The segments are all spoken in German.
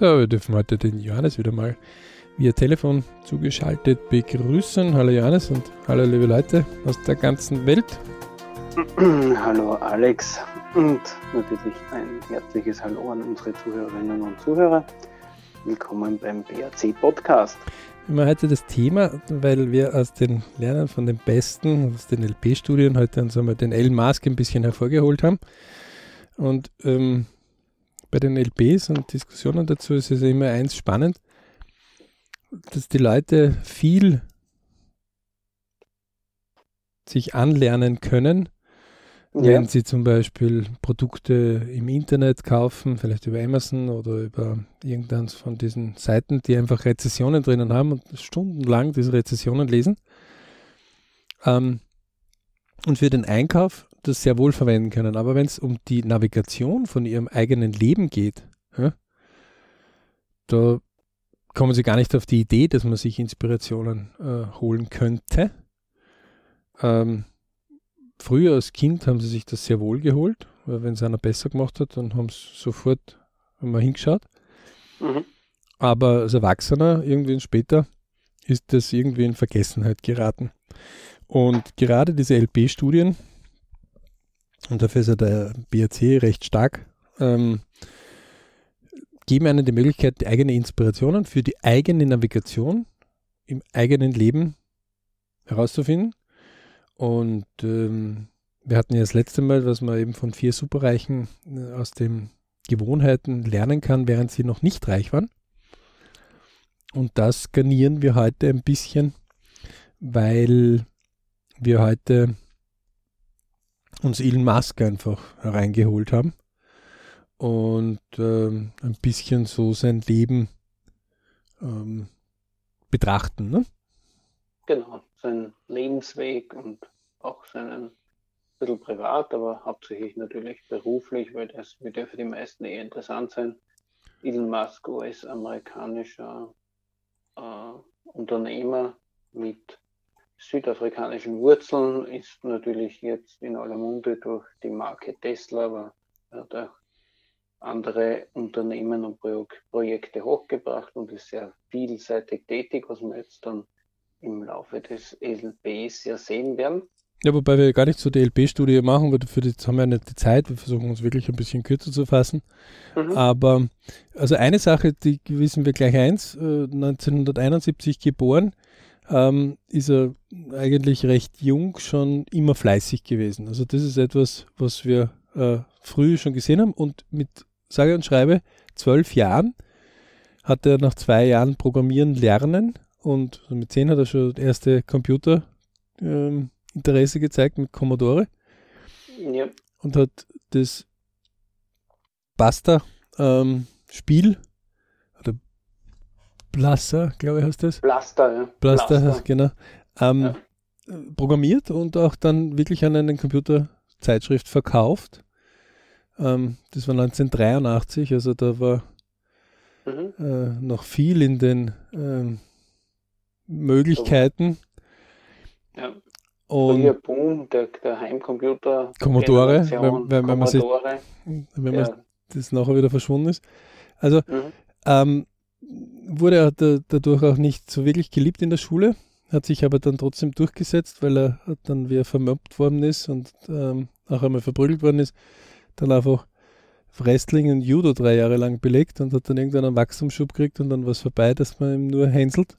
Blaster. Wir dürfen heute den Johannes wieder mal via Telefon zugeschaltet begrüßen. Hallo Johannes und hallo liebe Leute aus der ganzen Welt. Hallo Alex und natürlich ein herzliches Hallo an unsere Zuhörerinnen und Zuhörer. Willkommen beim BRC Podcast. Wir haben heute das Thema, weil wir aus den Lernern von den Besten, aus den LP-Studien heute uns einmal den Elon Musk ein bisschen hervorgeholt haben. Und bei den LPs und Diskussionen dazu ist es immer eins spannend, dass die Leute viel sich anlernen können, wenn sie zum Beispiel Produkte im Internet kaufen, vielleicht über Amazon oder über irgendeines von diesen Seiten, die einfach Rezessionen drinnen haben und stundenlang diese Rezessionen lesen. Und für den Einkauf das sehr wohl verwenden können. Aber wenn es um die Navigation von ihrem eigenen Leben geht, da kommen sie gar nicht auf die Idee, dass man sich Inspirationen holen könnte. Früher als Kind haben sie sich das sehr wohl geholt, weil wenn es einer besser gemacht hat, dann haben sie sofort mal hingeschaut. Mhm. Aber als Erwachsener, irgendwann später, ist das irgendwie in Vergessenheit geraten. Und gerade diese LP-Studien, und dafür ist ja der BRC recht stark, geben einem die Möglichkeit, die eigenen Inspirationen für die eigene Navigation im eigenen Leben herauszufinden. Und wir hatten ja das letzte Mal, was man eben von 4 Superreichen aus den Gewohnheiten lernen kann, während sie noch nicht reich waren. Und das garnieren wir heute ein bisschen, weil wir heute uns Elon Musk einfach hereingeholt haben und ein bisschen so sein Leben betrachten. Ne? Genau, seinen Lebensweg und auch seinen bisschen privat, aber hauptsächlich natürlich beruflich, weil das wird ja für die meisten eher interessant sein. Elon Musk, US-amerikanischer Unternehmer mit südafrikanischen Wurzeln, ist natürlich jetzt in aller Munde durch die Marke Tesla, aber er hat auch andere Unternehmen und Projekte hochgebracht und ist sehr vielseitig tätig, was man jetzt dann im Laufe des LPs ja sehen werden. Ja, wobei wir gar nicht so die LP-Studie machen, weil für das haben wir ja nicht die Zeit, wir versuchen uns wirklich ein bisschen kürzer zu fassen. Mhm. Aber also eine Sache, die wissen wir gleich eins, 1971 geboren, ist er eigentlich recht jung schon immer fleißig gewesen. Also das ist etwas, was wir früh schon gesehen haben, und mit sage und schreibe 12 Jahren hat er nach 2 Jahren Programmieren lernen. Und mit 10 hat er schon das erste Computerinteresse gezeigt mit Commodore. Ja. Und hat das Blaster-Spiel, oder Blaster, glaube ich, heißt das. Blaster, ja. Blaster, heißt, genau. Programmiert und auch dann wirklich an eine Computerzeitschrift verkauft. Das war 1983, also da war noch viel in den Möglichkeiten. Ja. Und hier Boom, der Heimcomputer. Commodore, wenn man sieht, wenn man das nachher wieder verschwunden ist. Also wurde er dadurch auch nicht so wirklich geliebt in der Schule, hat sich aber dann trotzdem durchgesetzt, weil er dann, wie er vermobbt worden ist und auch einmal verprügelt worden ist, dann einfach Wrestling und Judo 3 Jahre lang belegt und hat dann irgendwann einen Wachstumsschub gekriegt und dann war es vorbei, dass man ihm nur hänselt.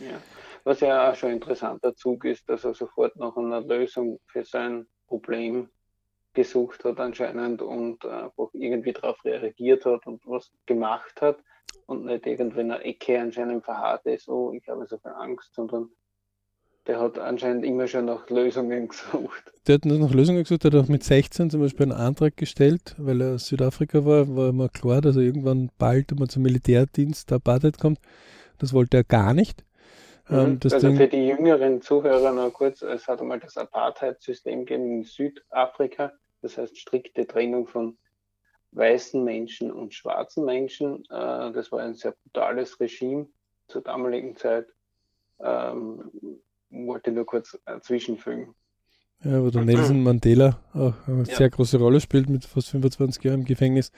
Ja. Was ja auch schon interessanter Zug ist, dass er sofort nach einer Lösung für sein Problem gesucht hat anscheinend und einfach irgendwie darauf reagiert hat und was gemacht hat und nicht irgendwie in einer Ecke anscheinend verharrt ist, oh, ich habe so viel Angst, sondern der hat anscheinend immer schon nach Lösungen gesucht. Der hat nach Lösungen gesucht, der hat auch mit 16 zum Beispiel einen Antrag gestellt, weil er aus Südafrika war immer klar, dass er irgendwann bald immer zum Militärdienst der Apartheid kommt. Das wollte er gar nicht. Also für die jüngeren Zuhörer noch kurz, es hat einmal das Apartheid-System gegeben in Südafrika, das heißt strikte Trennung von weißen Menschen und schwarzen Menschen. Das war ein sehr brutales Regime zur damaligen Zeit. Wollte nur kurz zwischenfügen. Ja, wo der Nelson Mandela auch eine sehr große Rolle spielt, mit fast 25 Jahren im Gefängnis.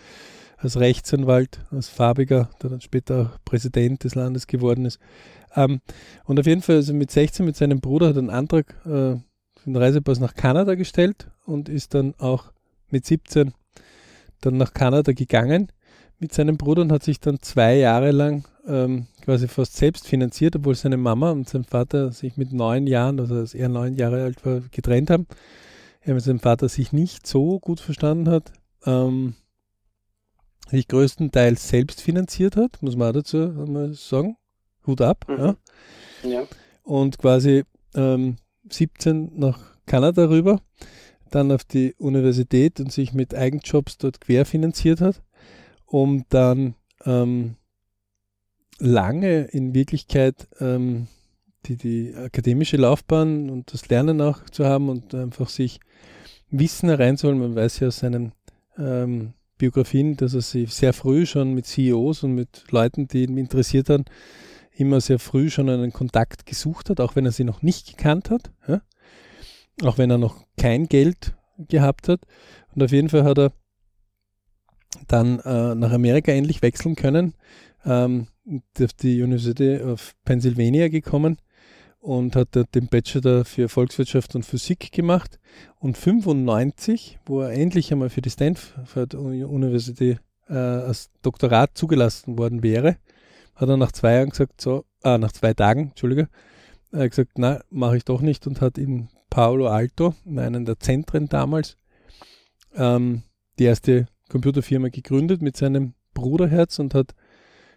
als Rechtsanwalt, als Farbiger, der dann später auch Präsident des Landes geworden ist. Und auf jeden Fall, also mit 16, mit seinem Bruder, hat er einen Antrag für den Reisepass nach Kanada gestellt und ist dann auch mit 17 dann nach Kanada gegangen mit seinem Bruder und hat sich dann 2 Jahre lang quasi fast selbst finanziert, obwohl seine Mama und sein Vater sich mit 9 Jahren, also als er 9 Jahre alt war, getrennt haben. Er mit seinem Vater sich nicht so gut verstanden hat, sich größtenteils selbst finanziert hat, muss man auch dazu mal sagen, Hut ab. Mhm. Ja. Ja. Und quasi 17 nach Kanada rüber, dann auf die Universität und sich mit Eigenjobs dort querfinanziert hat, um dann lange in Wirklichkeit die akademische Laufbahn und das Lernen auch zu haben und einfach sich Wissen hereinzuholen. Man weiß ja aus seinen Biografien, dass er sich sehr früh schon mit CEOs und mit Leuten, die ihn interessiert haben, immer sehr früh schon einen Kontakt gesucht hat, auch wenn er sie noch nicht gekannt hat, ja? Auch wenn er noch kein Geld gehabt hat. Und auf jeden Fall hat er dann nach Amerika endlich wechseln können, auf die University of Pennsylvania gekommen und hat dort den Bachelor für Volkswirtschaft und Physik gemacht und 95, wo er endlich einmal für die Stanford University als Doktorat zugelassen worden wäre, hat er nach 2 Jahren gesagt, nach 2 Tagen, na, mache ich doch nicht, und hat in Palo Alto, in einem der Zentren damals, die erste Computerfirma gegründet mit seinem Bruderherz und hat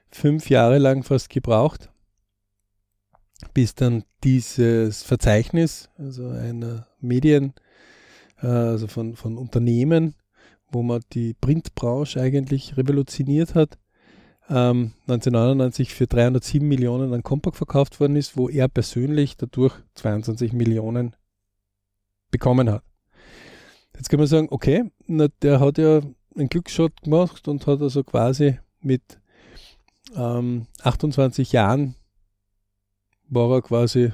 5 Jahre lang fast gebraucht, bis dann dieses Verzeichnis, also einer Medien, also von Unternehmen, wo man die Printbranche eigentlich revolutioniert hat, 1999 für 307 Millionen an Compaq verkauft worden ist, wo er persönlich dadurch 22 Millionen bekommen hat. Jetzt kann man sagen, okay, na, der hat ja einen Glücksshot gemacht und hat also quasi mit 28 Jahren war er quasi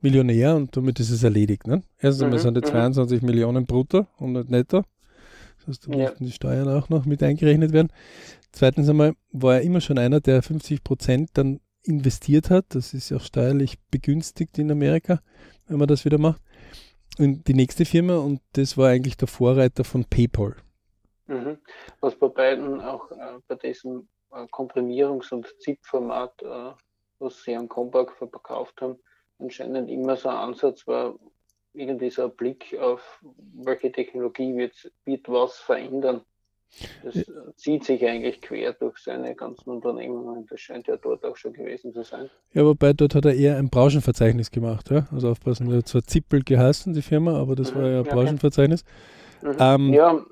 Millionär und damit ist es erledigt. Ne? Erstens einmal sind die 22 Millionen brutto und nicht netto. Das heißt, da mussten die Steuern auch noch mit eingerechnet werden. Zweitens einmal war er immer schon einer, der 50% dann investiert hat. Das ist auch steuerlich begünstigt in Amerika, wenn man das wieder macht. Und die nächste Firma, und das war eigentlich der Vorreiter von PayPal. Mhm. Was bei beiden auch bei diesem Komprimierungs- und ZIP-Format, was sie an Compaq verkauft haben, anscheinend immer so ein Ansatz war, irgendwie so ein Blick auf, welche Technologie wird was verändern. Das zieht sich eigentlich quer durch seine ganzen Unternehmungen. Das scheint ja dort auch schon gewesen zu sein. Ja, wobei dort hat er eher ein Branchenverzeichnis gemacht. Ja? Also aufpassen, der hat zwar Zippel geheißen, die Firma, aber das war ja ein Branchenverzeichnis. Mhm.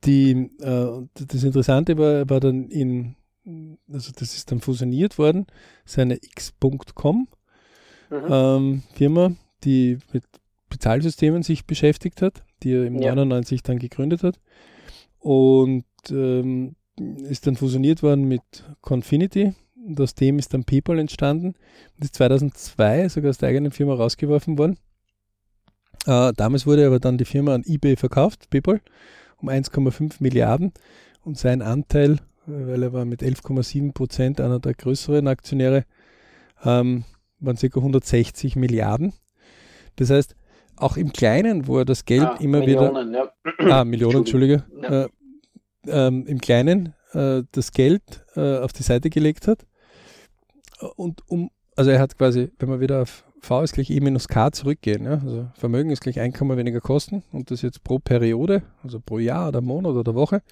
Das Interessante war dann das ist dann fusioniert worden, seine X.com Firma, die mit Bezahlsystemen sich beschäftigt hat, die er im 99 dann gegründet hat, und ist dann fusioniert worden mit Confinity, und aus dem ist dann PayPal entstanden und ist 2002 sogar aus der eigenen Firma rausgeworfen worden. Damals wurde aber dann die Firma an eBay verkauft, PayPal, um 1,5 Milliarden und sein Anteil, weil er war mit 11,7% einer der größeren Aktionäre, waren ca. 160 Milliarden. Das heißt, auch im Kleinen, wo er das Geld im Kleinen das Geld auf die Seite gelegt hat. Also er hat quasi, wenn man wieder auf V ist gleich E minus K zurückgehen. Ja? Also Vermögen ist gleich Einkommen weniger Kosten und das jetzt pro Periode, also pro Jahr oder Monat oder Woche.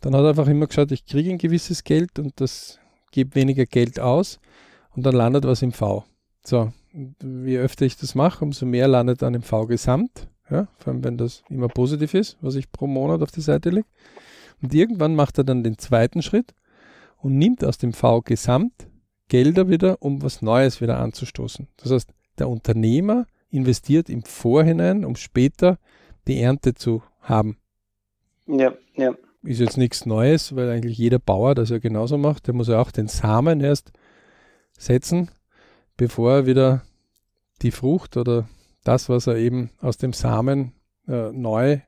Dann hat er einfach immer geschaut, ich kriege ein gewisses Geld und das gebe weniger Geld aus und dann landet was im V. So, je öfter ich das mache, umso mehr landet dann im V gesamt. Ja? Vor allem, wenn das immer positiv ist, was ich pro Monat auf die Seite lege. Und irgendwann macht er dann den zweiten Schritt und nimmt aus dem V gesamt Gelder wieder, um was Neues wieder anzustoßen. Das heißt, der Unternehmer investiert im Vorhinein, um später die Ernte zu haben. Ja, ja. Ist jetzt nichts Neues, weil eigentlich jeder Bauer das ja genauso macht. Der muss ja auch den Samen erst setzen, bevor er wieder die Frucht oder das, was er eben aus dem Samen neu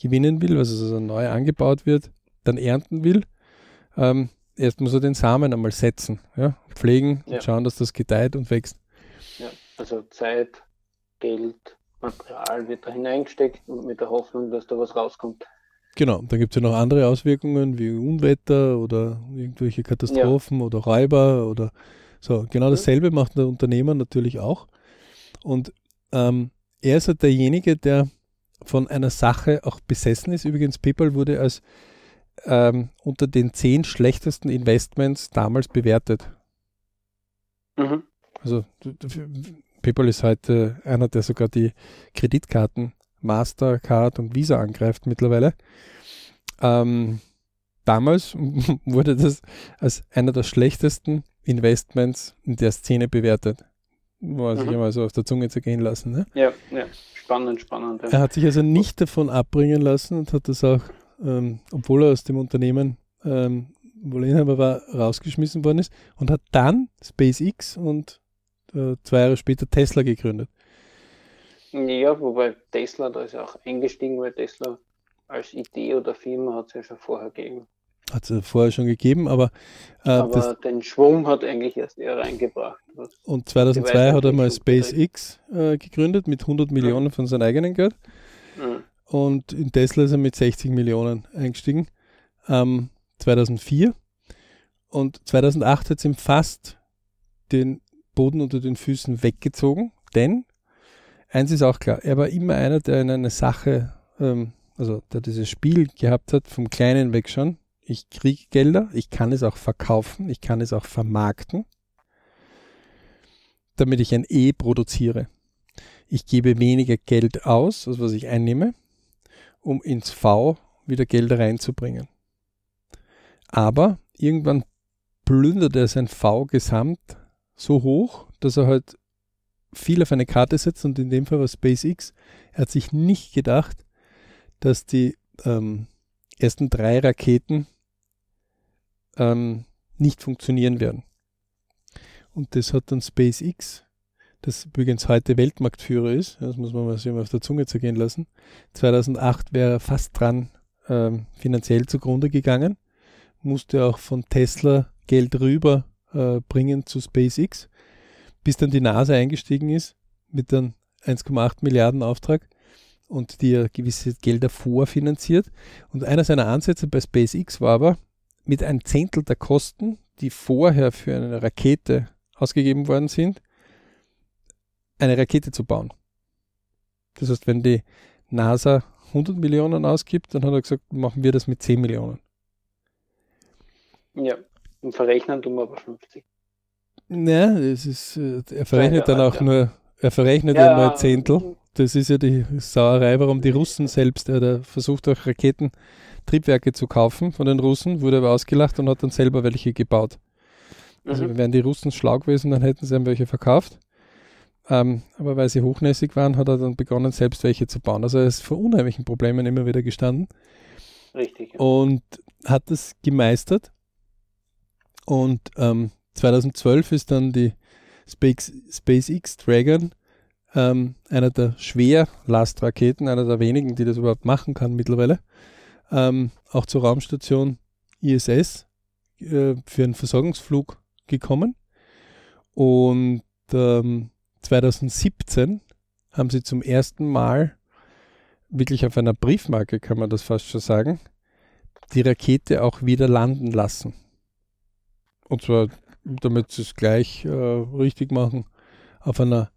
gewinnen will, was also neu angebaut wird, dann ernten will, erst muss er den Samen einmal setzen, ja? Pflegen und schauen, dass das gedeiht und wächst. Ja, also Zeit, Geld, Material wird da hineingesteckt und mit der Hoffnung, dass da was rauskommt. Genau, dann gibt es ja noch andere Auswirkungen wie Unwetter oder irgendwelche Katastrophen oder Räuber oder so. Genau dasselbe macht der Unternehmer natürlich auch. Und er ist halt derjenige, der von einer Sache auch besessen ist. Übrigens, PayPal wurde als unter den 10 schlechtesten Investments damals bewertet. Mhm. Also PayPal ist heute einer, der sogar die Kreditkarten Mastercard und Visa angreift mittlerweile. Damals wurde das als einer der schlechtesten Investments in der Szene bewertet. Muss ich mal so auf der Zunge zergehen lassen. Ne? Ja, ja, spannend. Ja. Er hat sich also nicht davon abbringen lassen und hat das auch, obwohl er aus dem Unternehmen, obwohl er Inhaber war, rausgeschmissen worden ist und hat dann SpaceX und 2 Jahre später Tesla gegründet. Ja, wobei Tesla, da ist ja auch eingestiegen, weil Tesla als Idee oder Firma hat es ja schon vorher gegeben. Hat es ja vorher schon gegeben, aber den Schwung hat eigentlich erst er reingebracht. Und 2002 hat er mal SpaceX gegründet mit 100 Millionen von seinem eigenen Geld. Mhm. Und in Tesla ist er mit 60 Millionen eingestiegen, 2004. Und 2008 hat es ihm fast den Boden unter den Füßen weggezogen, denn eins ist auch klar, er war immer einer, der in einer Sache, also der dieses Spiel gehabt hat, vom Kleinen weg schon. Ich kriege Gelder, ich kann es auch verkaufen, ich kann es auch vermarkten, damit ich ein E produziere. Ich gebe weniger Geld aus, als was ich einnehme, um ins V wieder Gelder reinzubringen. Aber irgendwann plündert er sein V gesamt so hoch, dass er halt viel auf eine Karte setzt, und in dem Fall war SpaceX. Er hat sich nicht gedacht, dass die ersten 3 Raketen nicht funktionieren werden. Und das hat dann SpaceX, das übrigens heute Weltmarktführer ist, das muss man sich mal auf der Zunge zergehen lassen, 2008 wäre er fast dran finanziell zugrunde gegangen, musste auch von Tesla Geld rüber bringen zu SpaceX, bis dann die NASA eingestiegen ist mit einem 1,8 Milliarden Auftrag und die gewisse Gelder vorfinanziert. Und einer seiner Ansätze bei SpaceX war aber, mit 1/10 der Kosten, die vorher für eine Rakete ausgegeben worden sind, eine Rakete zu bauen. Das heißt, wenn die NASA 100 Millionen ausgibt, dann hat er gesagt, machen wir das mit 10 Millionen. Ja, und verrechnen tun wir aber 50. Nein, es ist, er verrechnet dann auch nur, er verrechnet nur ein Zehntel. Das ist ja die Sauerei, warum die Russen selbst, er versucht auch Raketentriebwerke zu kaufen von den Russen, wurde aber ausgelacht und hat dann selber welche gebaut. Also wären die Russen schlau gewesen, dann hätten sie ihm welche verkauft. Aber weil sie hochnäsig waren, hat er dann begonnen, selbst welche zu bauen. Also er ist vor unheimlichen Problemen immer wieder gestanden. Richtig. Ja. Und hat das gemeistert. Und 2012 ist dann die SpaceX Dragon, einer der Schwerlastraketen, einer der wenigen, die das überhaupt machen kann mittlerweile, auch zur Raumstation ISS für einen Versorgungsflug gekommen. Und 2017 haben sie zum ersten Mal wirklich auf einer Briefmarke, kann man das fast schon sagen, die Rakete auch wieder landen lassen. Und zwar, damit sie es gleich richtig machen, auf einer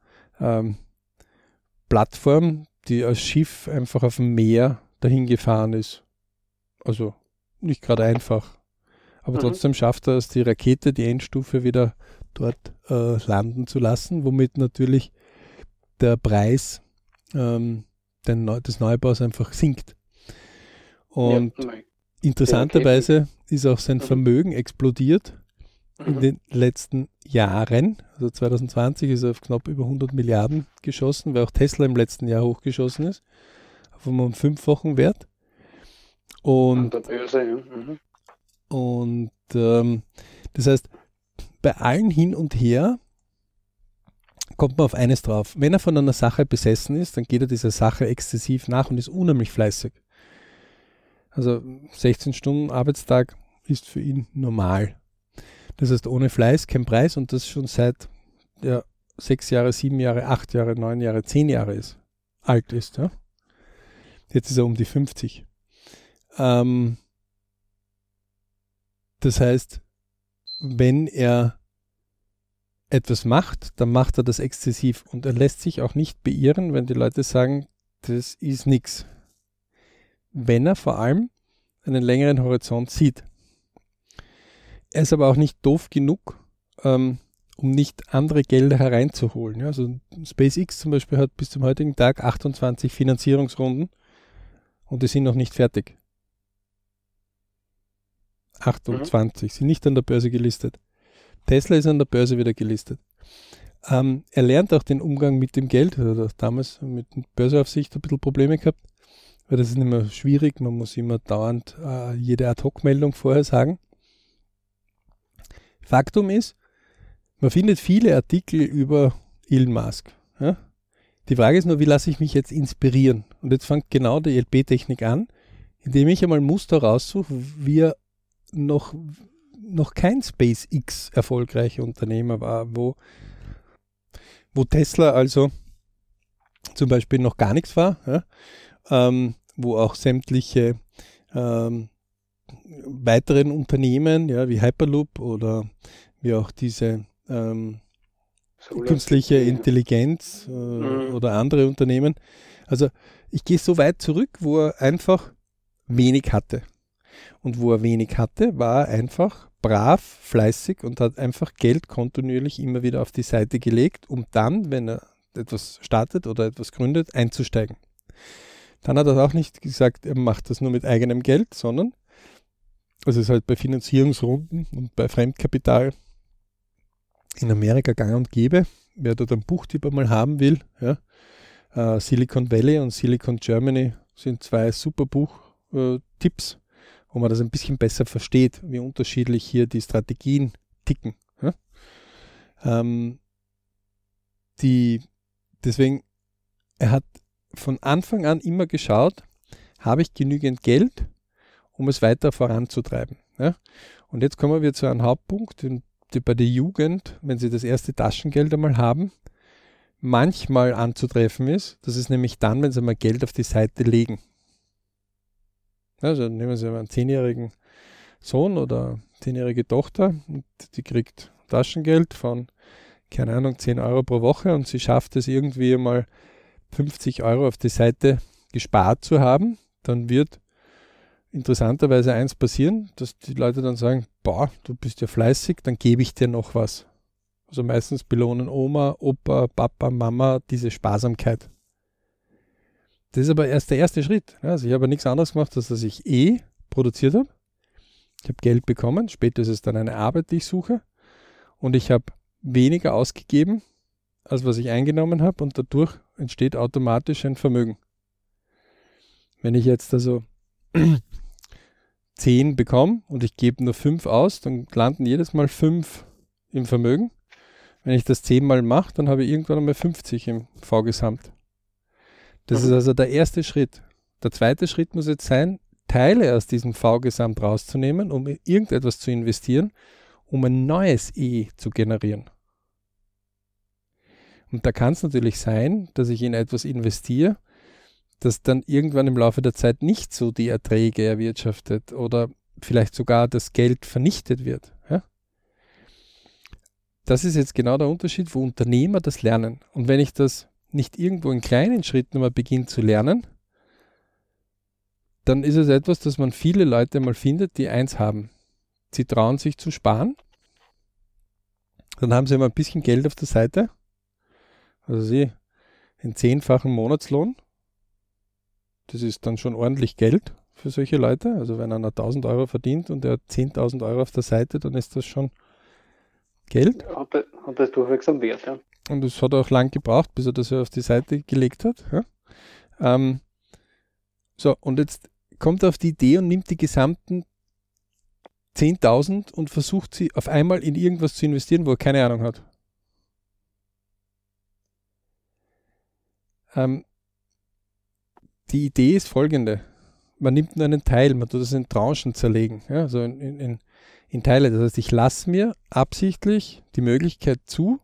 Plattform, die als Schiff einfach auf dem Meer dahin gefahren ist. Also nicht gerade einfach. Aber trotzdem schafft er es, die Rakete, die Endstufe wieder dort landen zu lassen, womit natürlich der Preis des Neubaus einfach sinkt. Und interessanterweise ist auch sein Vermögen explodiert in den letzten Jahren. Also 2020 ist er auf knapp über 100 Milliarden geschossen, weil auch Tesla im letzten Jahr hochgeschossen ist, auf einem 5-fachen Wert. Und, das heißt, bei allen hin und her kommt man auf eines drauf. Wenn er von einer Sache besessen ist, dann geht er dieser Sache exzessiv nach und ist unheimlich fleißig. Also 16 Stunden Arbeitstag ist für ihn normal. Das heißt, ohne Fleiß kein Preis, und das schon seit 6 Jahre, 7 Jahre, 8 Jahre, 9 Jahre, 10 Jahre alt ist. Ja? Jetzt ist er um die 50. Das heißt, wenn er etwas macht, dann macht er das exzessiv, und er lässt sich auch nicht beirren, wenn die Leute sagen, das ist nichts. Wenn er vor allem einen längeren Horizont sieht. Er ist aber auch nicht doof genug, um nicht andere Gelder hereinzuholen. Ja, also SpaceX zum Beispiel hat bis zum heutigen Tag 28 Finanzierungsrunden, und die sind noch nicht fertig. 28, sind nicht an der Börse gelistet. Tesla ist an der Börse wieder gelistet. Er lernt auch den Umgang mit dem Geld, hat er damals mit der Börseaufsicht ein bisschen Probleme gehabt, weil das ist immer schwierig, man muss immer dauernd jede Ad-Hoc-Meldung vorher sagen. Faktum ist, man findet viele Artikel über Elon Musk. Ja? Die Frage ist nur, wie lasse ich mich jetzt inspirieren? Und jetzt fängt genau die LP-Technik an, indem ich einmal Muster raussuche, wie er noch kein SpaceX erfolgreicher Unternehmer war, wo Tesla also zum Beispiel noch gar nichts war, ja? Wo auch sämtliche weiteren Unternehmen, ja, wie Hyperloop oder wie auch diese künstliche Intelligenz oder andere Unternehmen. Also ich gehe so weit zurück, wo er einfach wenig hatte. Und wo er wenig hatte, war er einfach brav, fleißig und hat einfach Geld kontinuierlich immer wieder auf die Seite gelegt, um dann, wenn er etwas startet oder etwas gründet, einzusteigen. Dann hat er auch nicht gesagt, er macht das nur mit eigenem Geld, sondern also es ist halt bei Finanzierungsrunden und bei Fremdkapital in Amerika gang und gäbe. Wer dort einen Buchtipp einmal haben will, ja, Silicon Valley und Silicon Germany sind zwei super Buchtipps, wo man das ein bisschen besser versteht, wie unterschiedlich hier die Strategien ticken. Ja. Deswegen, er hat von Anfang an immer geschaut, habe ich genügend Geld, um es weiter voranzutreiben. Ja. Und jetzt kommen wir zu einem Hauptpunkt, bei der Jugend, wenn sie das erste Taschengeld einmal haben, manchmal anzutreffen ist. Das ist nämlich dann, wenn sie mal Geld auf die Seite legen. Also nehmen Sie mal einen 10-jährigen Sohn oder 10-jährige Tochter, und die kriegt Taschengeld von, keine Ahnung, 10 Euro pro Woche, und sie schafft es irgendwie mal 50 Euro auf die Seite gespart zu haben, dann wird interessanterweise eins passieren, dass die Leute dann sagen, boah, du bist ja fleißig, dann gebe ich dir noch was. Also meistens belohnen Oma, Opa, Papa, Mama diese Sparsamkeit. Das ist aber erst der erste Schritt. Also ich habe nichts anderes gemacht, als dass ich produziert habe. Ich habe Geld bekommen, später ist es dann eine Arbeit, die ich suche, und ich habe weniger ausgegeben, als was ich eingenommen habe, und dadurch entsteht automatisch ein Vermögen. Wenn ich jetzt also 10 bekomme und ich gebe nur 5 aus, dann landen jedes Mal 5 im Vermögen. Wenn ich das 10 mal mache, dann habe ich irgendwann einmal 50 im V-Gesamt. Das ist also der erste Schritt. Der zweite Schritt muss jetzt sein, Teile aus diesem V-Gesamt rauszunehmen, um in irgendetwas zu investieren, um ein neues E zu generieren. Und da kann es natürlich sein, dass ich in etwas investiere, dass dann irgendwann im Laufe der Zeit nicht so die Erträge erwirtschaftet oder vielleicht sogar das Geld vernichtet wird. Ja? Das ist jetzt genau der Unterschied, wo Unternehmer das lernen. Und wenn ich das nicht irgendwo in kleinen Schritten mal beginne zu lernen, dann ist es etwas, dass man viele Leute mal findet, die eins haben. Sie trauen sich zu sparen, dann haben sie immer ein bisschen Geld auf der Seite, also sie einen 10-fachen Monatslohn. Das ist dann schon ordentlich Geld für solche Leute. Also wenn einer 1.000 Euro verdient und er hat 10.000 Euro auf der Seite, dann ist das schon Geld. Hat das durchwegs einen Wert, ja. Und es hat auch lang gebraucht, bis er das auf die Seite gelegt hat. Ja. Und jetzt kommt er auf die Idee und nimmt die gesamten 10.000 und versucht sie auf einmal in irgendwas zu investieren, wo er keine Ahnung hat. Die Idee ist folgende. man nimmt nur einen Teil, man tut das in Tranchen zerlegen, ja, also in Teile. Das heißt, ich lasse mir absichtlich die Möglichkeit zu,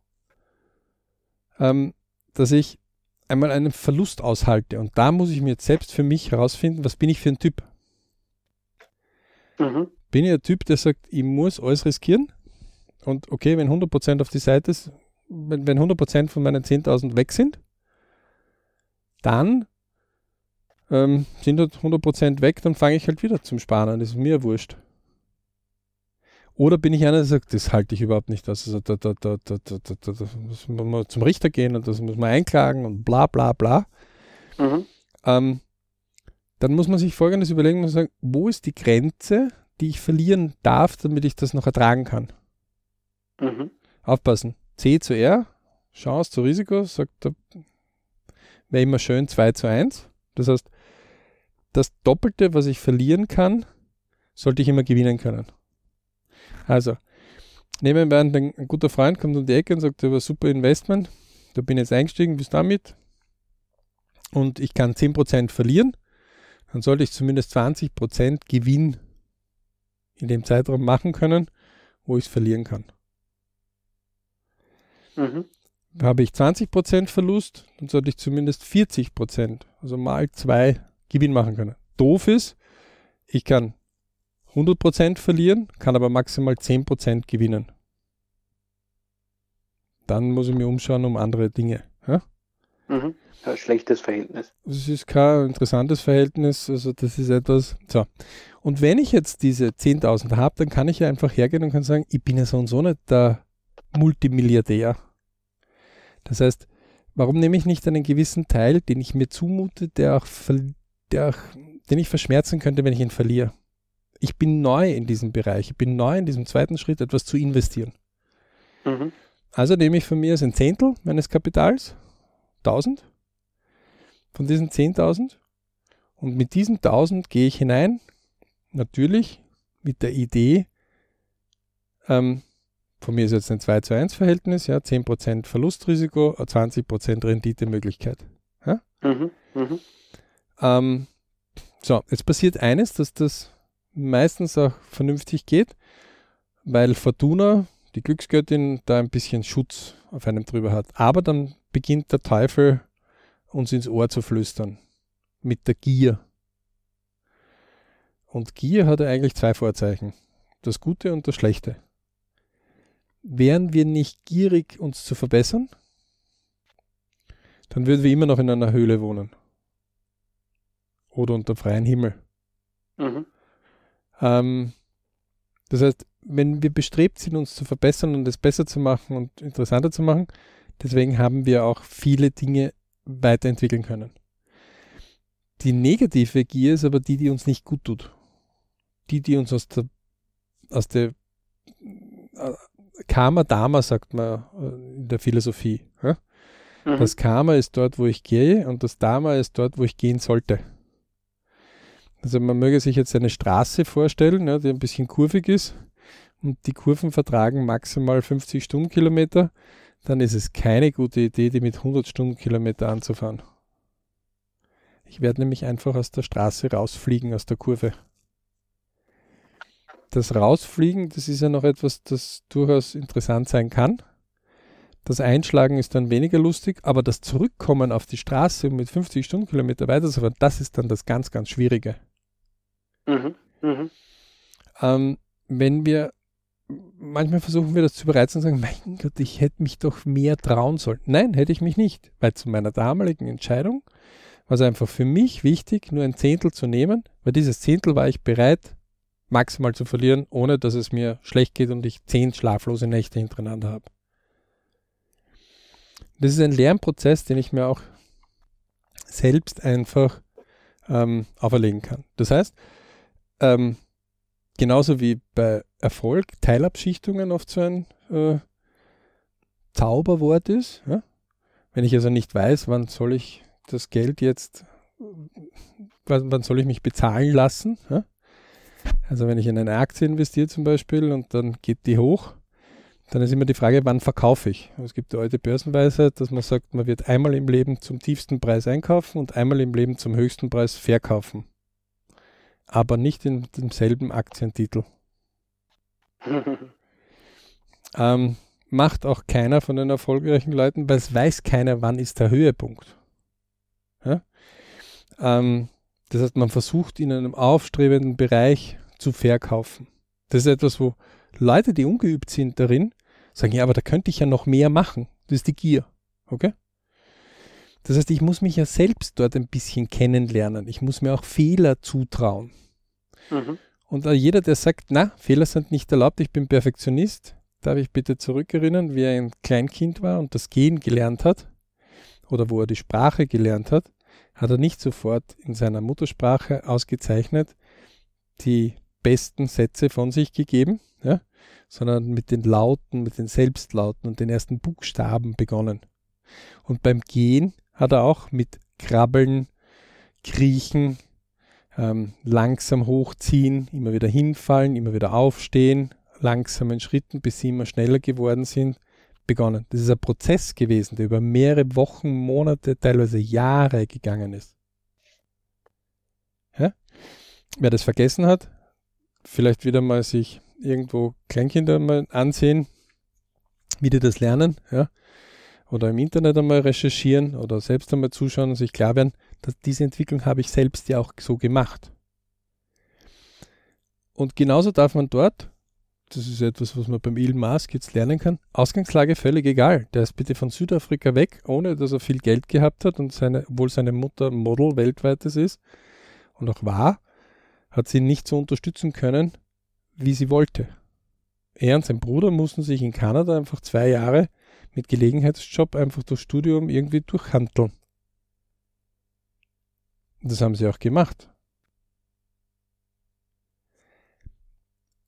dass ich einmal einen Verlust aushalte. Und da muss ich mir jetzt selbst für mich herausfinden, was bin ich für ein Typ? Mhm. Bin ich ein Typ, der sagt, ich muss alles riskieren? Und okay, wenn 100% auf die Seite ist, wenn 100% von meinen 10.000 weg sind, dann sind halt 100% weg, dann fange ich halt wieder zum Sparen an. Das ist mir wurscht. Oder bin ich einer, der sagt, das halte ich überhaupt nicht aus. Also da muss man zum Richter gehen und das muss man einklagen und bla bla bla. Mhm. Dann muss man sich Folgendes überlegen und sagen, wo ist die Grenze, die ich verlieren darf, damit ich das noch ertragen kann? Mhm. Aufpassen. C zu R, Chance zu Risiko, sagt er, wäre immer schön 2:1. Das heißt, das Doppelte, was ich verlieren kann, sollte ich immer gewinnen können. Also, nebenbei ein guter Freund kommt um die Ecke und sagt, das war super Investment, da bin ich jetzt eingestiegen, bis damit und ich kann 10% verlieren, dann sollte ich zumindest 20% Gewinn in dem Zeitraum machen können, wo ich es verlieren kann. Mhm. Habe ich 20% Verlust, dann sollte ich zumindest 40%, also mal 2 Gewinn machen können. Doof ist, ich kann 100% verlieren, kann aber maximal 10% gewinnen. Dann muss ich mir umschauen um andere Dinge. Ja? Mhm. Ein schlechtes Verhältnis. Das ist kein interessantes Verhältnis, also das ist etwas. So. Und wenn ich jetzt diese 10.000 habe, dann kann ich ja einfach hergehen und kann sagen, ich bin ja so und so nicht der Multimilliardär. Das heißt, warum nehme ich nicht einen gewissen Teil, den ich mir zumute, den ich verschmerzen könnte, wenn ich ihn verliere? Ich bin neu in diesem Bereich, ich bin neu in diesem zweiten Schritt, etwas zu investieren. Mhm. Also nehme ich von mir ein 1/10 meines Kapitals, 1.000, von diesen 10.000 und mit diesen 1.000 gehe ich hinein, natürlich mit der Idee, von mir ist jetzt ein 2:1 Verhältnis, ja, 10% Verlustrisiko, 20% Renditemöglichkeit. Ja? Mhm, mhm. So, jetzt passiert eines, dass das meistens auch vernünftig geht, weil Fortuna, die Glücksgöttin, da ein bisschen Schutz auf einem drüber hat. Aber dann beginnt der Teufel uns ins Ohr zu flüstern mit der Gier. Und Gier hat ja eigentlich 2 Vorzeichen, das Gute und das Schlechte. Wären wir nicht gierig, uns zu verbessern, dann würden wir immer noch in einer Höhle wohnen. Oder unter freiem Himmel. Mhm. Das heißt, wenn wir bestrebt sind, uns zu verbessern und es besser zu machen und interessanter zu machen, deswegen haben wir auch viele Dinge weiterentwickeln können. Die negative Gier ist aber die, die uns nicht gut tut. Die uns aus der Karma Dharma, sagt man in der Philosophie. Ja? Mhm. Das Karma ist dort, wo ich gehe und das Dharma ist dort, wo ich gehen sollte. Also man möge sich jetzt eine Straße vorstellen, ja, die ein bisschen kurvig ist und die Kurven vertragen maximal 50 Stundenkilometer, dann ist es keine gute Idee, die mit 100 Stundenkilometer anzufahren. Ich werde nämlich einfach aus der Straße rausfliegen, aus der Kurve. Das Rausfliegen, das ist ja noch etwas, das durchaus interessant sein kann. Das Einschlagen ist dann weniger lustig, aber das Zurückkommen auf die Straße und mit 50 Stundenkilometer weiterzufahren, das ist dann das ganz, ganz Schwierige. Mhm. Mhm. Manchmal versuchen wir das zu überreizen und sagen, mein Gott, ich hätte mich doch mehr trauen sollen. Nein, hätte ich mich nicht, weil zu meiner damaligen Entscheidung war es einfach für mich wichtig, nur ein 1/10 zu nehmen, weil dieses 1/10 war ich bereit, maximal zu verlieren, ohne dass es mir schlecht geht und ich 10 schlaflose Nächte hintereinander habe. Das ist ein Lernprozess, den ich mir auch selbst einfach auferlegen kann. Das heißt, genauso wie bei Erfolg Teilabschichtungen oft so ein Zauberwort ist, ja? Wenn ich also nicht weiß, wann soll ich das Geld jetzt, wann soll ich mich bezahlen lassen, ja? Also wenn ich in eine Aktie investiere zum Beispiel und dann geht die hoch, dann ist immer die Frage, wann verkaufe ich? Es gibt die alte Börsenweisheit, dass man sagt, man wird einmal im Leben zum tiefsten Preis einkaufen und einmal im Leben zum höchsten Preis verkaufen. aber nicht in demselben Aktientitel. Macht auch keiner von den erfolgreichen Leuten, weil es weiß keiner, wann ist der Höhepunkt. Ja? Das heißt, man versucht in einem aufstrebenden Bereich zu verkaufen. Das ist etwas, wo Leute, die ungeübt sind darin, sagen, ja, aber da könnte ich ja noch mehr machen. Das ist die Gier. Okay? Das heißt, ich muss mich ja selbst dort ein bisschen kennenlernen. Ich muss mir auch Fehler zutrauen. Mhm. Und jeder, der sagt, na, Fehler sind nicht erlaubt, ich bin Perfektionist, darf ich bitte zurückerinnern, wie er ein Kleinkind war und das Gehen gelernt hat oder wo er die Sprache gelernt hat, hat er nicht sofort in seiner Muttersprache ausgezeichnet die besten Sätze von sich gegeben, ja, sondern mit den Lauten, mit den Selbstlauten und den ersten Buchstaben begonnen. Und beim Gehen hat er auch mit Krabbeln, Kriechen, langsam hochziehen, immer wieder hinfallen, immer wieder aufstehen, langsamen Schritten, bis sie immer schneller geworden sind, begonnen. Das ist ein Prozess gewesen, der über mehrere Wochen, Monate, teilweise Jahre gegangen ist. Ja? Wer das vergessen hat, vielleicht wieder mal sich irgendwo Kleinkinder mal ansehen, wie die das lernen, ja? Oder im Internet einmal recherchieren oder selbst einmal zuschauen und sich klar werden, dass diese Entwicklung habe ich selbst ja auch so gemacht. Und genauso darf man dort, das ist etwas, was man beim Elon Musk jetzt lernen kann, Ausgangslage völlig egal. Der ist bitte von Südafrika weg, ohne dass er viel Geld gehabt hat und obwohl seine Mutter Model weltweites ist und auch war, hat sie ihn nicht so unterstützen können, wie sie wollte. Er und sein Bruder mussten sich in Kanada einfach 2 Jahre mit Gelegenheitsjob einfach durch Studium irgendwie durchhandeln. Das haben sie auch gemacht.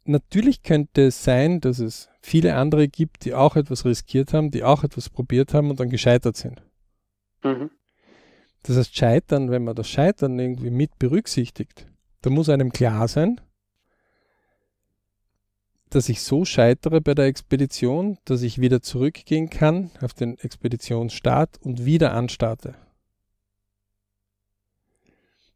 Natürlich könnte es sein, dass es viele andere gibt, die auch etwas riskiert haben, die auch etwas probiert haben und dann gescheitert sind. Mhm. Das heißt, Scheitern, wenn man das Scheitern irgendwie mit berücksichtigt, da muss einem klar sein, dass ich so scheitere bei der Expedition, dass ich wieder zurückgehen kann auf den Expeditionsstart und wieder anstarte.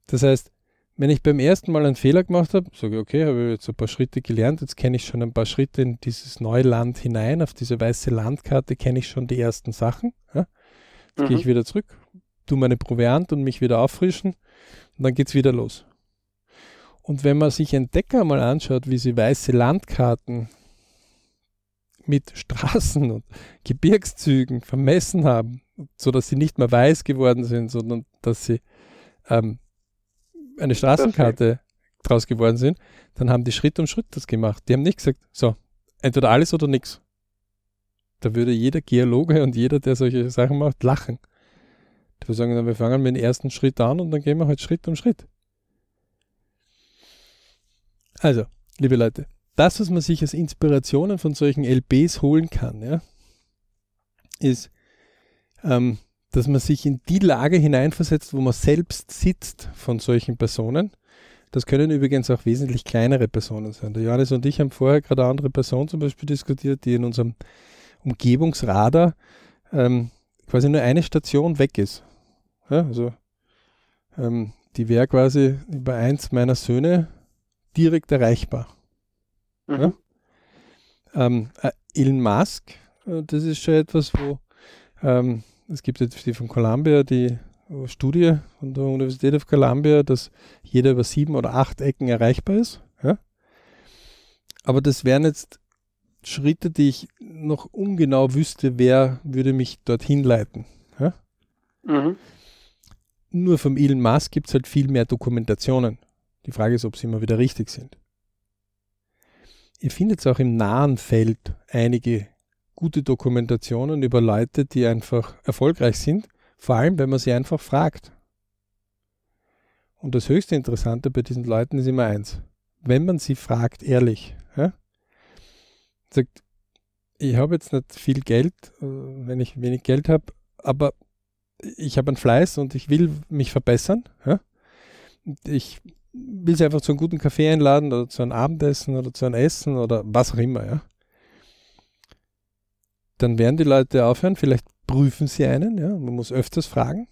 Das heißt, wenn ich beim ersten Mal einen Fehler gemacht habe, sage ich, okay, habe ich jetzt ein paar Schritte gelernt, jetzt kenne ich schon ein paar Schritte in dieses neue Land hinein, auf diese weiße Landkarte kenne ich schon die ersten Sachen. Ja? Jetzt gehe ich wieder zurück, tue meine Proviant und mich wieder auffrischen und dann geht es wieder los. Und wenn man sich Entdecker mal anschaut, wie sie weiße Landkarten mit Straßen und Gebirgszügen vermessen haben, sodass sie nicht mehr weiß geworden sind, sondern dass sie eine Straßenkarte draus geworden sind, dann haben die Schritt um Schritt das gemacht. Die haben nicht gesagt, so, entweder alles oder nichts. Da würde jeder Geologe und jeder, der solche Sachen macht, lachen. Die würden sagen, wir fangen mit dem ersten Schritt an und dann gehen wir halt Schritt um Schritt. Also, liebe Leute, das, was man sich als Inspirationen von solchen LBs holen kann, ja, ist, dass man sich in die Lage hineinversetzt, wo man selbst sitzt von solchen Personen. Das können übrigens auch wesentlich kleinere Personen sein. Der Johannes und ich haben vorher gerade eine andere Person zum Beispiel diskutiert, die in unserem Umgebungsradar quasi nur eine Station weg ist. Ja, also, die wäre quasi über 1 meiner Söhne direkt erreichbar. Mhm. Ja? Elon Musk, das ist schon etwas, wo es gibt jetzt die von Columbia, die Studie von der University of Columbia, dass jeder über 7 oder 8 Ecken erreichbar ist. Ja? Aber das wären jetzt Schritte, die ich noch ungenau wüsste, wer würde mich dorthin leiten. Ja? Mhm. Nur vom Elon Musk gibt es halt viel mehr Dokumentationen. Die Frage ist, ob sie immer wieder richtig sind. Ihr findet es auch im nahen Feld einige gute Dokumentationen über Leute, die einfach erfolgreich sind, vor allem, wenn man sie einfach fragt. Und das höchste Interessante bei diesen Leuten ist immer eins. Wenn man sie fragt, ehrlich, ja, sagt, ich habe jetzt nicht viel Geld, wenn ich wenig Geld habe, aber ich habe einen Fleiß und ich will mich verbessern. Ja, und ich will sie einfach zu einem guten Kaffee einladen oder zu einem Abendessen oder zu einem Essen oder was auch immer, ja. Dann werden die Leute aufhören, vielleicht prüfen sie einen, ja. Man muss öfters fragen.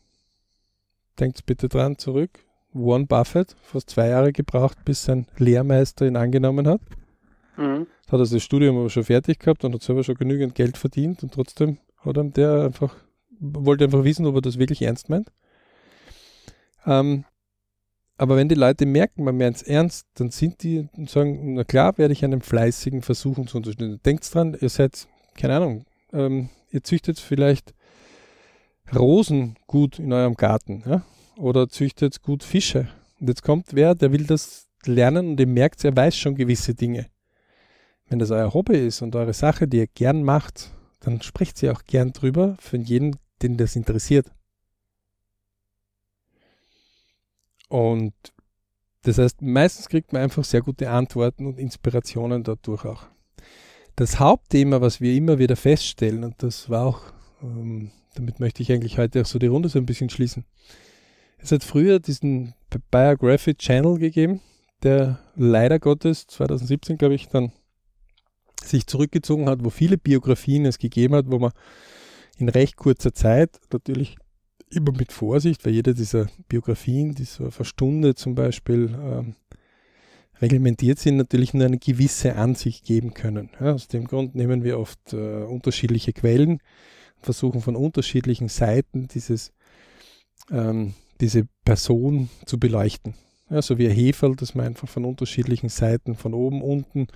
Denkt bitte dran zurück, Warren Buffett fast 2 Jahre gebraucht, bis sein Lehrmeister ihn angenommen hat. Mhm. Hat also das Studium aber schon fertig gehabt und hat selber schon genügend Geld verdient und trotzdem hat ihm der einfach, wollte einfach wissen, ob er das wirklich ernst meint. Aber wenn die Leute merken, man meint es ernst, dann sind die und sagen, na klar, werde ich einem fleißigen Versuchen zu unterstützen. Denkt dran, ihr seid, keine Ahnung, ihr züchtet vielleicht Rosen gut in eurem Garten, ja? Oder züchtet gut Fische. Und jetzt kommt wer, der will das lernen und ihr merkt, er weiß schon gewisse Dinge. Wenn das euer Hobby ist und eure Sache, die ihr gern macht, dann sprecht sie auch gern drüber für jeden, den das interessiert. Und das heißt, meistens kriegt man einfach sehr gute Antworten und Inspirationen dadurch auch. Das Hauptthema, was wir immer wieder feststellen, und das war auch, damit möchte ich eigentlich heute auch so die Runde so ein bisschen schließen. Es hat früher diesen Biographic Channel gegeben, der leider Gottes 2017, glaube ich, dann sich zurückgezogen hat, wo viele Biografien es gegeben hat, wo man in recht kurzer Zeit, natürlich immer mit Vorsicht, weil jede dieser Biografien, die so auf eine Stunde zum Beispiel reglementiert sind, natürlich nur eine gewisse Ansicht geben können. Ja, aus dem Grund nehmen wir oft unterschiedliche Quellen, versuchen von unterschiedlichen Seiten diese Person zu beleuchten. Ja, so wie ein Heferl, dass man einfach von unterschiedlichen Seiten, von oben, unten,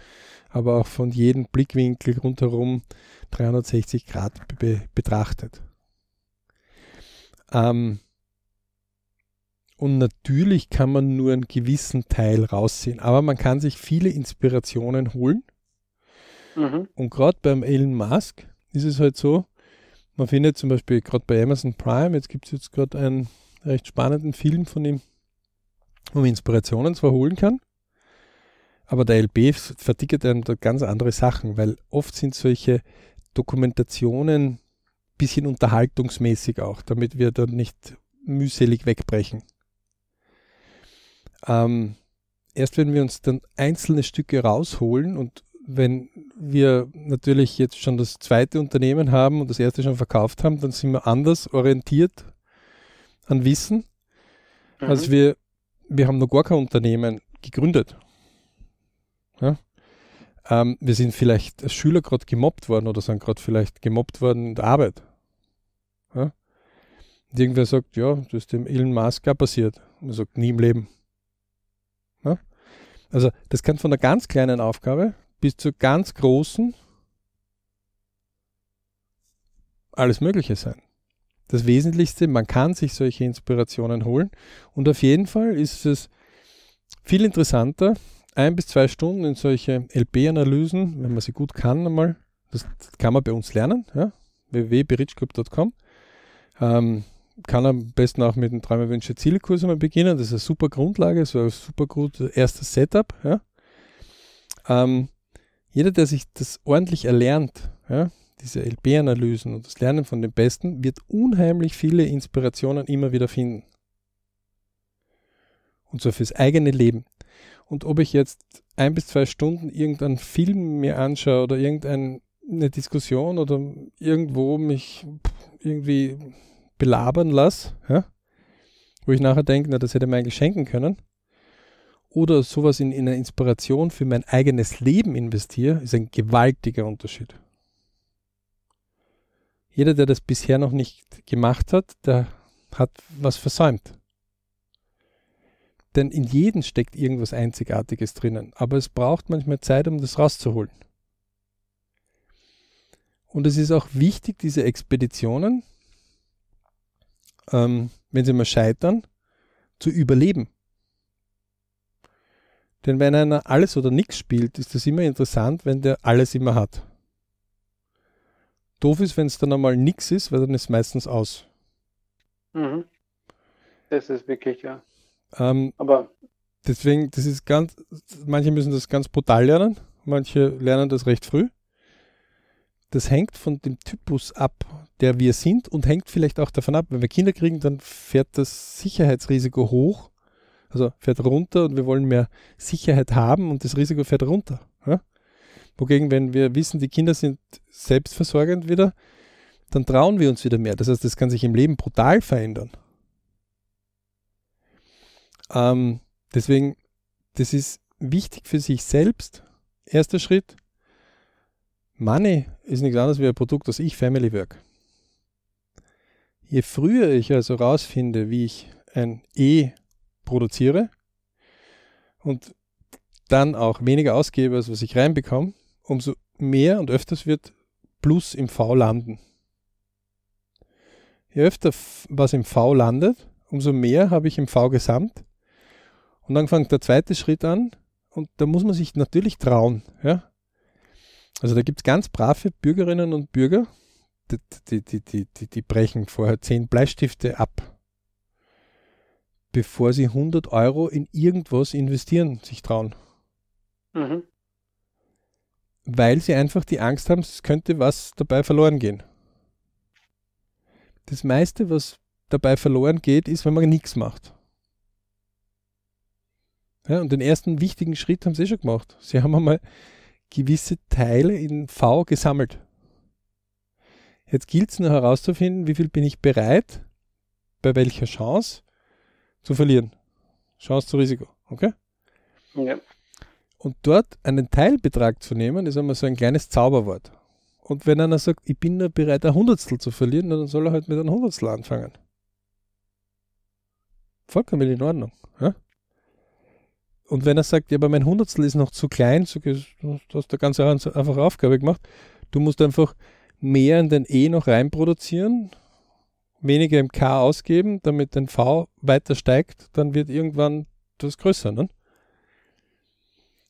aber auch von jedem Blickwinkel rundherum 360 Grad betrachtet. Und natürlich kann man nur einen gewissen Teil rausziehen, aber man kann sich viele Inspirationen holen. Mhm. Und gerade beim Elon Musk ist es halt so, man findet zum Beispiel gerade bei Amazon Prime, jetzt gibt es jetzt gerade einen recht spannenden Film von ihm, wo man Inspirationen zwar holen kann, aber der LB vertickert einem da ganz andere Sachen, weil oft sind solche Dokumentationen ein bisschen unterhaltungsmäßig auch, damit wir dann nicht mühselig wegbrechen. Erst wenn wir uns dann einzelne Stücke rausholen und wenn wir natürlich jetzt schon das zweite Unternehmen haben und das erste schon verkauft haben, dann sind wir anders orientiert an Wissen, als wir haben noch gar kein Unternehmen gegründet. Ja? Wir sind vielleicht als Schüler gerade gemobbt worden oder sind gerade vielleicht gemobbt worden in der Arbeit. Ja? Und irgendwer sagt, ja, das ist dem Elon Musk auch passiert. Und er sagt, nie im Leben. Ja? Also das kann von einer ganz kleinen Aufgabe bis zur ganz großen alles Mögliche sein. Das Wesentlichste, man kann sich solche Inspirationen holen und auf jeden Fall ist es viel interessanter, 1 bis 2 Stunden in solche LP-Analysen, wenn man sie gut kann einmal, das kann man bei uns lernen, ja? www.berichclub.com kann am besten auch mit dem 3x Wünsche-Ziele-Kurs einmal beginnen, das ist eine super Grundlage, so ein super gutes erstes Setup. Ja? Jeder, der sich das ordentlich erlernt, ja? Diese LP-Analysen und das Lernen von den Besten, wird unheimlich viele Inspirationen immer wieder finden. Und zwar fürs eigene Leben. Und ob ich jetzt 1 bis 2 Stunden irgendeinen Film mir anschaue oder irgendeine Diskussion oder irgendwo mich irgendwie belabern lasse, ja, wo ich nachher denke, na, das hätte man eigentlich schenken können, oder sowas in eine Inspiration für mein eigenes Leben investiere, ist ein gewaltiger Unterschied. Jeder, der das bisher noch nicht gemacht hat, der hat was versäumt. Denn in jedem steckt irgendwas Einzigartiges drinnen. Aber es braucht manchmal Zeit, um das rauszuholen. Und es ist auch wichtig, diese Expeditionen, wenn sie mal scheitern, zu überleben. Denn wenn einer alles oder nichts spielt, ist das immer interessant, wenn der alles immer hat. Doof ist, wenn es dann einmal nichts ist, weil dann ist es meistens aus. Mhm. Das ist wirklich, ja. Aber deswegen, das ist ganz, manche müssen das ganz brutal lernen, manche lernen das recht früh. Das hängt von dem Typus ab, der wir sind und hängt vielleicht auch davon ab, wenn wir Kinder kriegen, dann fährt das Sicherheitsrisiko hoch, also fährt runter und wir wollen mehr Sicherheit haben und das Risiko fährt runter. Ja? Wogegen, wenn wir wissen, die Kinder sind selbstversorgend wieder, dann trauen wir uns wieder mehr. Das heißt, das kann sich im Leben brutal verändern. Deswegen, das ist wichtig für sich selbst. Erster Schritt. Money ist nichts anderes wie ein Produkt aus Ich-Family Work. Je früher ich also rausfinde, wie ich ein E produziere und dann auch weniger ausgebe, als was ich reinbekomme, umso mehr und öfters wird Plus im V landen. Je öfter was im V landet, umso mehr habe ich im V gesamt. Und dann fängt der zweite Schritt an und da muss man sich natürlich trauen. Ja? Also da gibt es ganz brave Bürgerinnen und Bürger, die brechen vorher 10 Bleistifte ab, bevor sie 100 Euro in irgendwas investieren, sich trauen. Mhm. Weil sie einfach die Angst haben, es könnte was dabei verloren gehen. Das meiste, was dabei verloren geht, ist, wenn man nichts macht. Ja, und den ersten wichtigen Schritt haben sie schon gemacht. Sie haben einmal gewisse Teile in V gesammelt. Jetzt gilt es nur herauszufinden, wie viel bin ich bereit, bei welcher Chance zu verlieren. Chance zu Risiko, okay? Ja. Und dort einen Teilbetrag zu nehmen, ist einmal so ein kleines Zauberwort. Und wenn einer sagt, ich bin nur bereit, ein Hundertstel zu verlieren, dann soll er halt mit einem Hundertstel anfangen. Vollkommen in Ordnung. Ja? Und wenn er sagt, ja, aber mein Hundertstel ist noch zu klein, so, du hast da ganz einfache Aufgabe gemacht, du musst einfach mehr in den E noch reinproduzieren, weniger im K ausgeben, damit dein V weiter steigt, dann wird irgendwann das größer. Ne?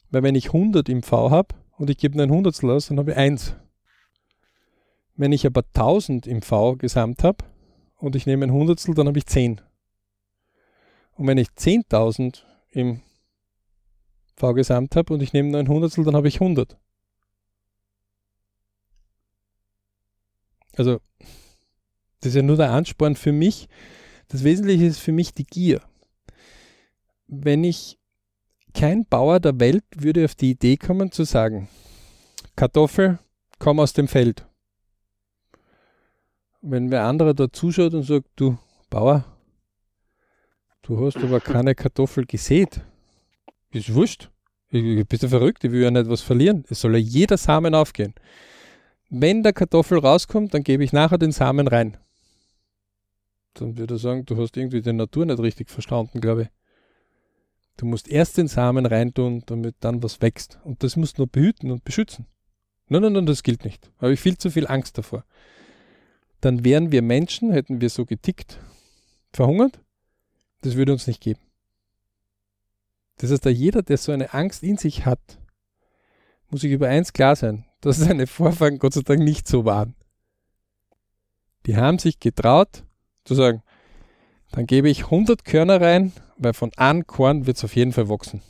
Weil wenn ich 100 im V habe und ich gebe nur ein Hundertstel aus, dann habe ich 1. Wenn ich aber 1000 im V gesamt habe und ich nehme ein Hundertstel, dann habe ich 10. Und wenn ich 10.000 im V gesamt habe und ich nehme nur ein Hundertstel, dann habe ich 100. Also, das ist ja nur der Ansporn für mich. Das Wesentliche ist für mich die Gier. Wenn ich kein Bauer der Welt würde auf die Idee kommen zu sagen, Kartoffel, komm aus dem Feld. Wenn wer anderer da zuschaut und sagt, du Bauer, du hast aber keine Kartoffel gesät. Ist wurscht. Bist du verrückt? Ich will ja nicht was verlieren. Es soll ja jeder Samen aufgehen. Wenn der Kartoffel rauskommt, dann gebe ich nachher den Samen rein. Dann würde er sagen, du hast irgendwie die Natur nicht richtig verstanden, glaube ich. Du musst erst den Samen reintun, damit dann was wächst. Und das musst du nur behüten und beschützen. Nein, das gilt nicht. Da habe ich viel zu viel Angst davor. Dann wären wir Menschen, hätten wir so getickt, verhungert. Das würde uns nicht geben. Das heißt, da jeder, der so eine Angst in sich hat, muss sich über eins klar sein, dass seine Vorfahren Gott sei Dank nicht so waren. Die haben sich getraut zu sagen, dann gebe ich 100 Körner rein, weil von einem Korn wird es auf jeden Fall wachsen.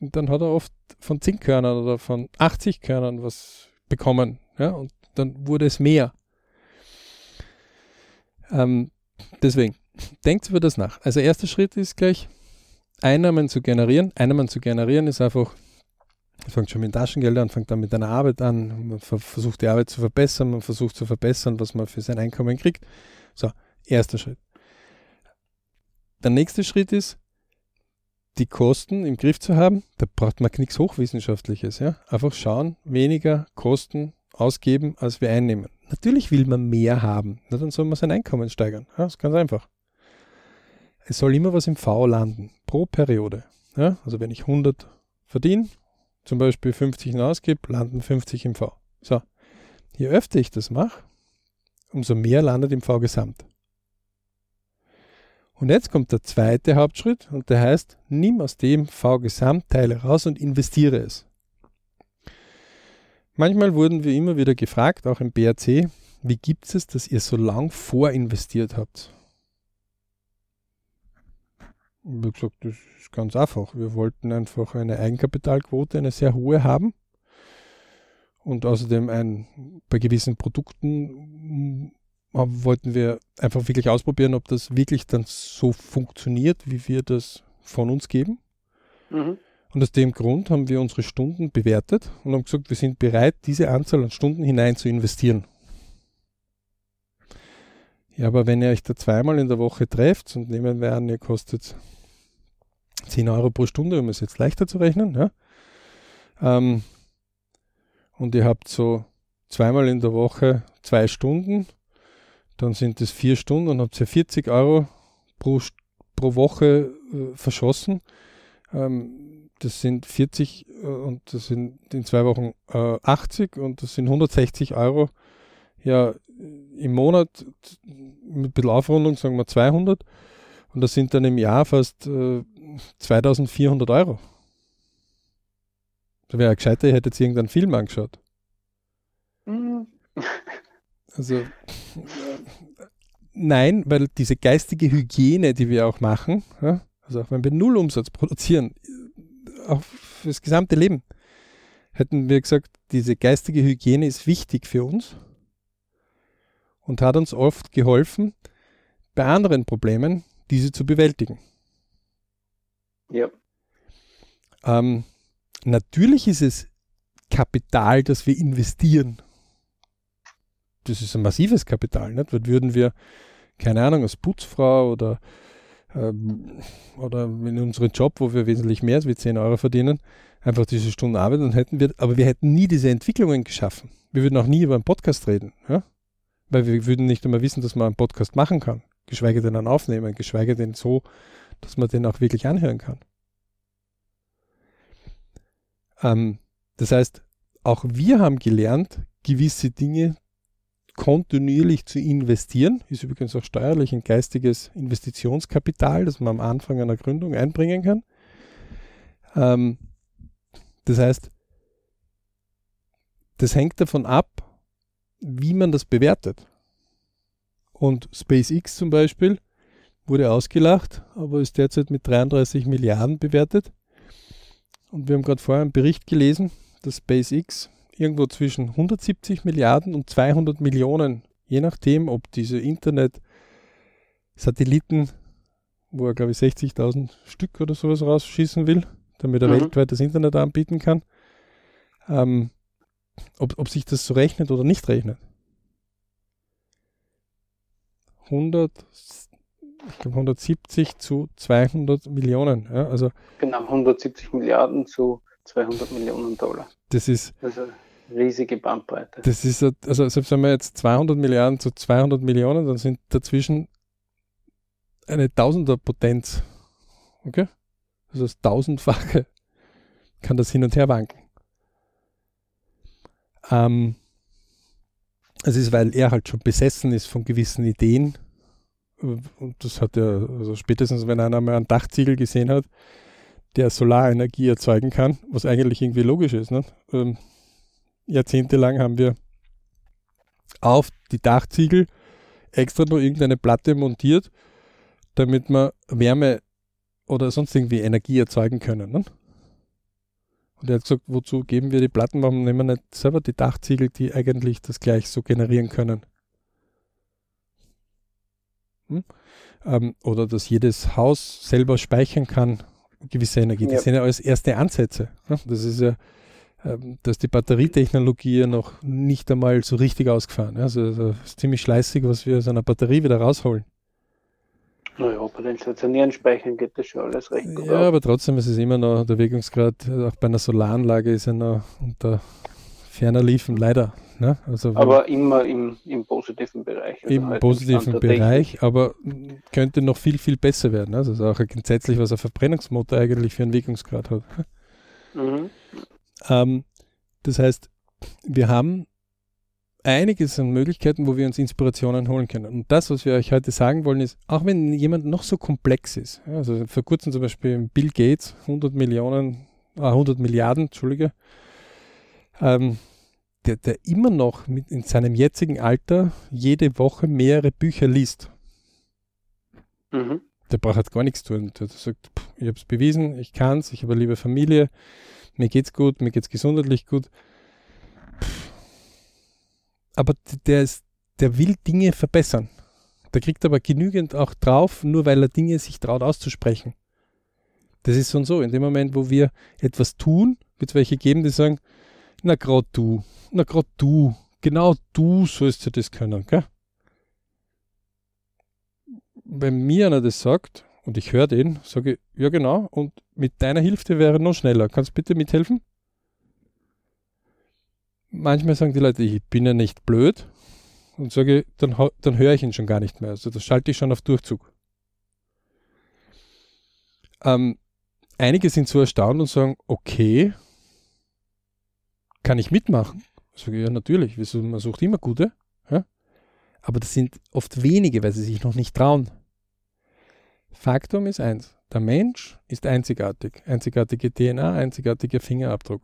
Und dann hat er oft von 10 Körnern oder von 80 Körnern was bekommen. Ja, und dann wurde es mehr. Deswegen, denkt über das nach. Also erster Schritt ist gleich, Einnahmen zu generieren. Einnahmen zu generieren ist einfach, man fängt schon mit Taschengeld an, fängt dann mit einer Arbeit an, man versucht die Arbeit zu verbessern, man versucht zu verbessern, was man für sein Einkommen kriegt. So, erster Schritt. Der nächste Schritt ist, die Kosten im Griff zu haben. Da braucht man nichts Hochwissenschaftliches. Ja? Einfach schauen, weniger Kosten ausgeben, als wir einnehmen. Natürlich will man mehr haben. Na, dann soll man sein Einkommen steigern. Ja, das ist ganz einfach. Es soll immer was im V landen, pro Periode. Ja? Also wenn ich 100 verdiene, zum Beispiel 50 ausgebe, landen 50 im V. So, je öfter ich das mache, umso mehr landet im V gesamt. Und jetzt kommt der zweite Hauptschritt und der heißt, nimm aus dem V Gesamtteile raus und investiere es. Manchmal wurden wir immer wieder gefragt, auch im BRC, wie gibt es, dass ihr so lang vorinvestiert habt? Und ich habe gesagt, das ist ganz einfach. Wir wollten einfach eine Eigenkapitalquote, eine sehr hohe haben. Und außerdem bei gewissen Produkten wollten wir einfach wirklich ausprobieren, ob das wirklich dann so funktioniert, wie wir das von uns geben. Mhm. Und aus dem Grund haben wir unsere Stunden bewertet und haben gesagt, wir sind bereit, diese Anzahl an Stunden hinein zu investieren. Ja, aber wenn ihr euch da zweimal in der Woche trefft und nehmen wir an, ihr kostet 10 Euro pro Stunde, um es jetzt leichter zu rechnen, ja? Und ihr habt so zweimal in der Woche 2 Stunden, dann sind es 4 Stunden und habt ihr 40 Euro pro Woche verschossen. Das sind 40 und das sind in 2 Wochen 80 und das sind 160 Euro ja, im Monat, mit ein bisschen Aufrundung, sagen wir 200 und das sind dann im Jahr fast 2400 Euro. Da wäre ja gescheiter, ihr hättet jetzt irgendeinen Film angeschaut. Also nein, weil diese geistige Hygiene, die wir auch machen, ja, also auch wenn wir null Umsatz produzieren, auch fürs gesamte Leben, hätten wir gesagt, diese geistige Hygiene ist wichtig für uns und hat uns oft geholfen, bei anderen Problemen diese zu bewältigen. Ja. Natürlich ist es Kapital, das wir investieren. Das ist ein massives Kapital, nicht? Weil würden wir, keine Ahnung, als Putzfrau oder in unserem Job, wo wir wesentlich mehr als wir 10 Euro verdienen, einfach diese Stunden arbeiten, dann hätten wir, aber wir hätten nie diese Entwicklungen geschaffen. Wir würden auch nie über einen Podcast reden, ja? Weil wir würden nicht immer wissen, dass man einen Podcast machen kann, geschweige denn einen aufnehmen, geschweige denn so, dass man den auch wirklich anhören kann. Das heißt, auch wir haben gelernt, gewisse Dinge kontinuierlich zu investieren, ist übrigens auch steuerlich ein geistiges Investitionskapital, das man am Anfang einer Gründung einbringen kann. Das heißt, das hängt davon ab, wie man das bewertet. Und SpaceX zum Beispiel wurde ausgelacht, aber ist derzeit mit 33 Milliarden bewertet. Und wir haben gerade vorher einen Bericht gelesen, dass SpaceX irgendwo zwischen 170 Milliarden und 200 Millionen, je nachdem, ob diese Internet-Satelliten, wo er glaube ich 60.000 Stück oder sowas rausschießen will, damit er weltweit das Internet anbieten kann, ob sich das so rechnet oder nicht rechnet. 170 zu 200 Millionen. Ja, also genau, 170 Milliarden zu 200 Millionen Dollar. Das ist also riesige Bandbreite. Das ist, also selbst wenn wir jetzt 200 Milliarden zu 200 Millionen, dann sind dazwischen eine Tausenderpotenz. Okay? Also das Tausendfache kann das hin und her wanken. Es ist, weil er halt schon besessen ist von gewissen Ideen. Und das hat er, also spätestens wenn einer mal einen Dachziegel gesehen hat, der Solarenergie erzeugen kann, was eigentlich irgendwie logisch ist. Ne? Jahrzehntelang haben wir auf die Dachziegel extra noch irgendeine Platte montiert, damit wir Wärme oder sonst irgendwie Energie erzeugen können. Ne? Und er hat gesagt, wozu geben wir die Platten, warum nehmen wir nicht selber die Dachziegel, die eigentlich das gleich so generieren können. Hm? Oder dass jedes Haus selber speichern kann, gewisse Energie. Das sind ja alles erste Ansätze. Das ist ja, dass die Batterietechnologie ja noch nicht einmal so richtig ausgefahren. Also es ist ziemlich schleißig, was wir aus einer Batterie wieder rausholen. Naja, bei den stationären Speichern geht das schon alles recht gut. Ja, auf. Aber trotzdem ist es immer noch, der Wirkungsgrad, auch bei einer Solaranlage ist er noch unter ferner Liefen, leider. Ne? Also aber immer im positiven Bereich. Also im halt positiven Bereich, aber könnte noch viel, viel besser werden. Also das ist auch grundsätzlich, was ein Verbrennungsmotor eigentlich für einen Wirkungsgrad hat. Mhm. Das heißt, wir haben einiges an Möglichkeiten, wo wir uns Inspirationen holen können. Und das, was wir euch heute sagen wollen, ist, auch wenn jemand noch so komplex ist, also vor kurzem zum Beispiel Bill Gates, 100 Milliarden, der immer noch in seinem jetzigen Alter jede Woche mehrere Bücher liest. Mhm. Der braucht halt gar nichts tun. Der sagt, ich habe es bewiesen, ich kann es, ich habe eine liebe Familie, mir geht's gut, mir geht's gesundheitlich gut. Aber der will Dinge verbessern. Der kriegt aber genügend auch drauf, nur weil er Dinge sich traut auszusprechen. Das ist so und so. In dem Moment, wo wir etwas tun, wird es welche geben, die sagen, na gerade du, genau du sollst ja das können, gell? wenn mir einer das sagt und ich höre den, sage ich, ja genau, und mit deiner Hilfe wäre noch schneller. Kannst bitte mithelfen? Manchmal sagen die Leute, ich bin ja nicht blöd, und sage, dann höre ich ihn schon gar nicht mehr. Also das schalte ich schon auf Durchzug. Einige sind so erstaunt und sagen, okay, kann ich mitmachen? Sage ich, ja natürlich, man sucht immer gute. Ja? Aber das sind oft wenige, weil sie sich noch nicht trauen. Faktum ist eins, der Mensch ist einzigartig. Einzigartige DNA, einzigartiger Fingerabdruck.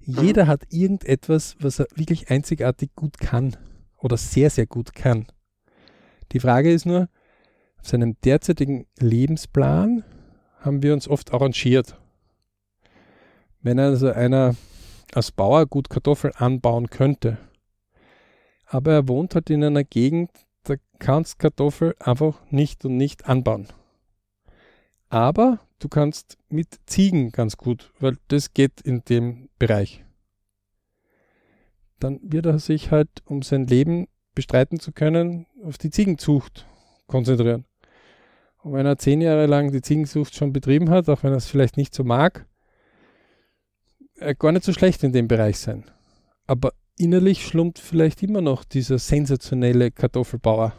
Jeder hat irgendetwas, was er wirklich einzigartig gut kann oder sehr, sehr gut kann. Die Frage ist nur, auf seinem derzeitigen Lebensplan haben wir uns oft arrangiert. Wenn also einer als Bauer gut Kartoffeln anbauen könnte, aber er wohnt halt in einer Gegend, da kannst Kartoffel einfach nicht und nicht anbauen. Aber du kannst mit Ziegen ganz gut, weil das geht in dem Bereich. Dann wird er sich halt, um sein Leben bestreiten zu können, auf die Ziegenzucht konzentrieren. Und wenn er 10 Jahre lang die Ziegenzucht schon betrieben hat, auch wenn er es vielleicht nicht so mag, gar nicht so schlecht in dem Bereich sein. Aber innerlich schlummert vielleicht immer noch dieser sensationelle Kartoffelbauer.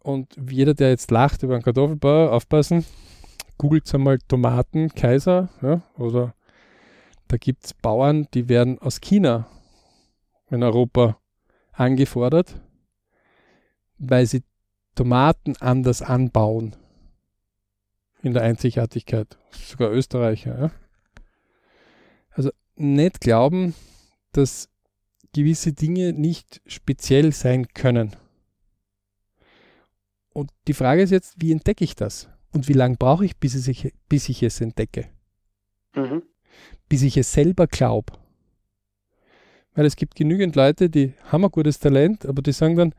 Und jeder, der jetzt lacht über einen Kartoffelbauer, aufpassen, googelt einmal Tomaten, Kaiser, ja, oder da gibt es Bauern, die werden aus China in Europa angefordert, weil sie Tomaten anders anbauen. In der Einzigartigkeit. Sogar Österreicher. Ja. Also nicht glauben, dass gewisse Dinge nicht speziell sein können. Und die Frage ist jetzt, wie entdecke ich das? Und wie lange brauche ich, bis ich es entdecke? Mhm. Bis ich es selber glaube. Weil es gibt genügend Leute, die haben ein gutes Talent, aber die sagen dann,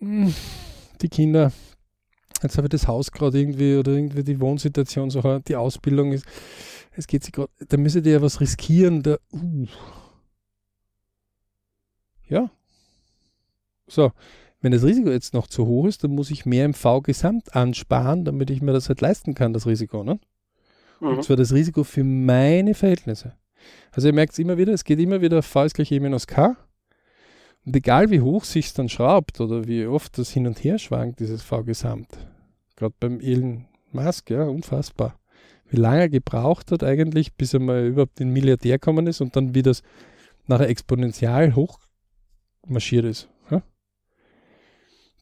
die Kinder, jetzt habe ich das Haus gerade irgendwie oder irgendwie die Wohnsituation, so die Ausbildung ist, es geht sich gerade, da müsstet ihr ja was riskieren. Ja. So. Wenn das Risiko jetzt noch zu hoch ist, dann muss ich mehr im V-Gesamt ansparen, damit ich mir das halt leisten kann, das Risiko. Ne? Mhm. Und zwar das Risiko für meine Verhältnisse. Also ihr merkt es immer wieder, es geht immer wieder V ist gleich E minus K. Und egal wie hoch sich es dann schraubt oder wie oft das hin und her schwankt, dieses V-Gesamt. Gerade beim Elon Musk, ja, unfassbar. Wie lange er gebraucht hat eigentlich, bis er mal überhaupt in Milliardär gekommen ist und dann wie das nachher exponentiell hochmarschiert ist.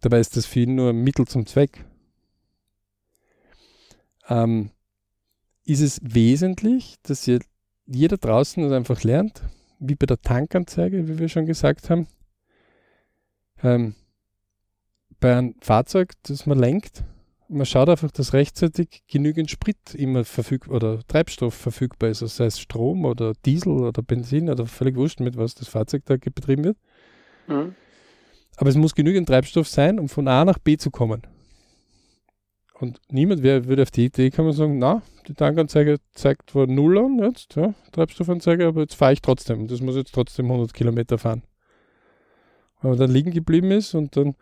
Dabei ist das für ihn nur ein Mittel zum Zweck. Ist es wesentlich, dass jeder draußen das einfach lernt, wie bei der Tankanzeige, wie wir schon gesagt haben, bei einem Fahrzeug, das man lenkt, man schaut einfach, dass rechtzeitig genügend Sprit immer verfügbar oder Treibstoff verfügbar ist, also sei es Strom oder Diesel oder Benzin oder völlig wurscht, mit was das Fahrzeug da betrieben wird. Mhm. Aber es muss genügend Treibstoff sein, um von A nach B zu kommen. Und niemand würde auf die Idee kommen und sagen, na, die Tankanzeige zeigt zwar 0 an jetzt, ja, Treibstoffanzeige, aber jetzt fahre ich trotzdem. Das muss jetzt trotzdem 100 Kilometer fahren. Wenn man dann liegen geblieben ist und dann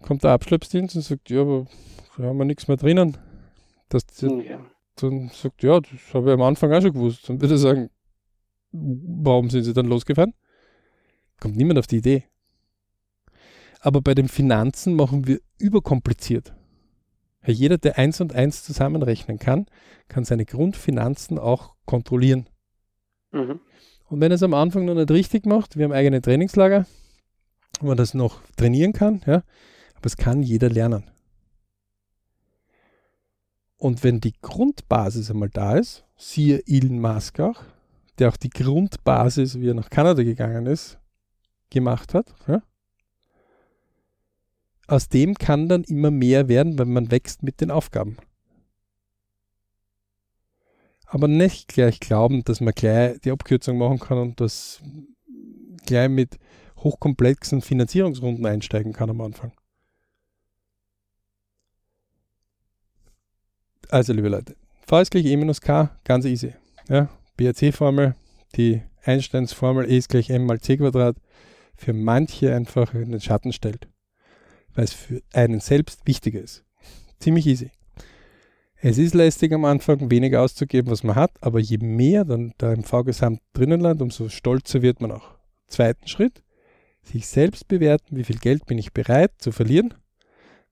kommt der Abschleppdienst und sagt, ja, aber da haben wir nichts mehr drinnen. Dann sagt, ja, das habe ich am Anfang auch schon gewusst. Dann würde er sagen, warum sind sie dann losgefahren? Kommt niemand auf die Idee. Aber bei den Finanzen machen wir überkompliziert. Jeder, der 1 und 1 zusammenrechnen kann, kann seine Grundfinanzen auch kontrollieren. Mhm. Und wenn er es am Anfang noch nicht richtig macht, wir haben eigene Trainingslager, wo man das noch trainieren kann, ja, aber es kann jeder lernen. Und wenn die Grundbasis einmal da ist, siehe Elon Musk auch, der auch die Grundbasis, wie er nach Kanada gegangen ist, gemacht hat, ja, aus dem kann dann immer mehr werden, wenn man wächst mit den Aufgaben. Aber nicht gleich glauben, dass man gleich die Abkürzung machen kann und das gleich mit hochkomplexen Finanzierungsrunden einsteigen kann am Anfang. Also, liebe Leute, V ist gleich E minus K, ganz easy. Ja, BRC-Formel, die Einsteins-Formel E ist gleich M mal C Quadrat. für manche einfach in den Schatten stellt, weil es für einen selbst wichtiger ist. Ziemlich easy. Es ist lästig am Anfang, weniger auszugeben, was man hat, aber je mehr dann da im V-Gesamt drinnen landet, umso stolzer wird man auch. Zweiten Schritt, sich selbst bewerten, wie viel Geld bin ich bereit zu verlieren.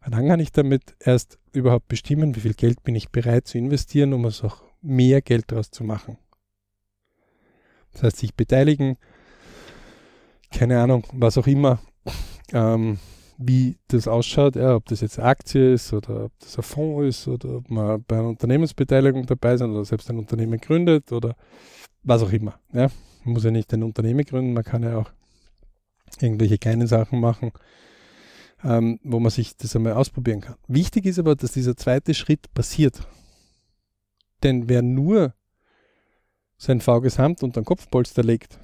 Weil dann kann ich damit erst überhaupt bestimmen, wie viel Geld bin ich bereit zu investieren, um es auch mehr Geld daraus zu machen. Das heißt, sich beteiligen, keine Ahnung, was auch immer, wie das ausschaut, ja, ob das jetzt eine Aktie ist oder ob das ein Fonds ist oder ob man bei einer Unternehmensbeteiligung dabei sein oder selbst ein Unternehmen gründet oder was auch immer. Ja. Man muss ja nicht ein Unternehmen gründen, man kann ja auch irgendwelche kleinen Sachen machen, wo man sich das einmal ausprobieren kann. Wichtig ist aber, dass dieser zweite Schritt passiert. Denn wer nur sein faules Hemd unter den Kopfpolster legt,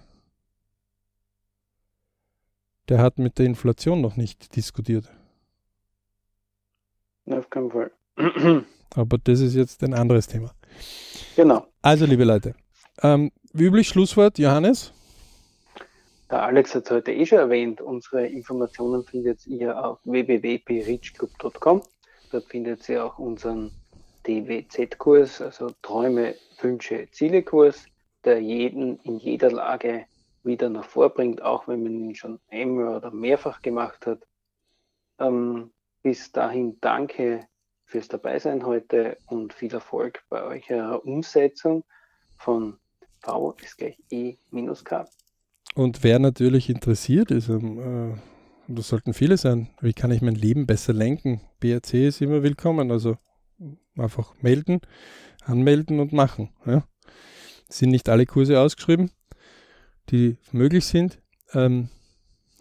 der hat mit der Inflation noch nicht diskutiert. Auf keinen Fall. Aber das ist jetzt ein anderes Thema. Genau. Also, liebe Leute, wie üblich, Schlusswort, Johannes. Der Alex hat es heute schon erwähnt. Unsere Informationen findet ihr auf www.richclub.com. Dort findet ihr auch unseren DWZ-Kurs, also Träume, Wünsche, Ziele-Kurs, der jeden in jeder Lage wieder nach vorbringt, auch wenn man ihn schon einmal oder mehrfach gemacht hat. Bis dahin danke fürs Dabeisein heute und viel Erfolg bei eurer Umsetzung von V ist gleich E minus K. Und wer natürlich interessiert ist, das sollten viele sein, wie kann ich mein Leben besser lenken? BRC ist immer willkommen, also einfach melden, anmelden und machen. Ja. Sind nicht alle Kurse ausgeschrieben, die möglich sind,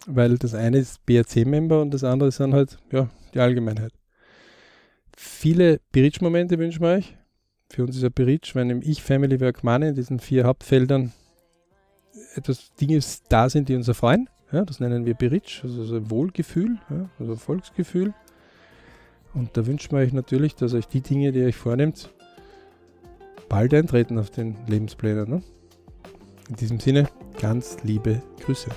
weil das eine ist BRC-Member und das andere sind halt ja, die Allgemeinheit. Viele Berichtsmomente wünschen wir euch. Für uns ist ein Berich, wenn im Ich, Family, Work, Money in diesen 4 Hauptfeldern etwas Dinge da sind, die uns erfreuen. Ja, das nennen wir Berich, also so ein Wohlgefühl, ja, also Volksgefühl. Und da wünschen wir euch natürlich, dass euch die Dinge, die ihr euch vornehmt, bald eintreten auf den Lebensplänen. Ne? In diesem Sinne, ganz liebe Grüße.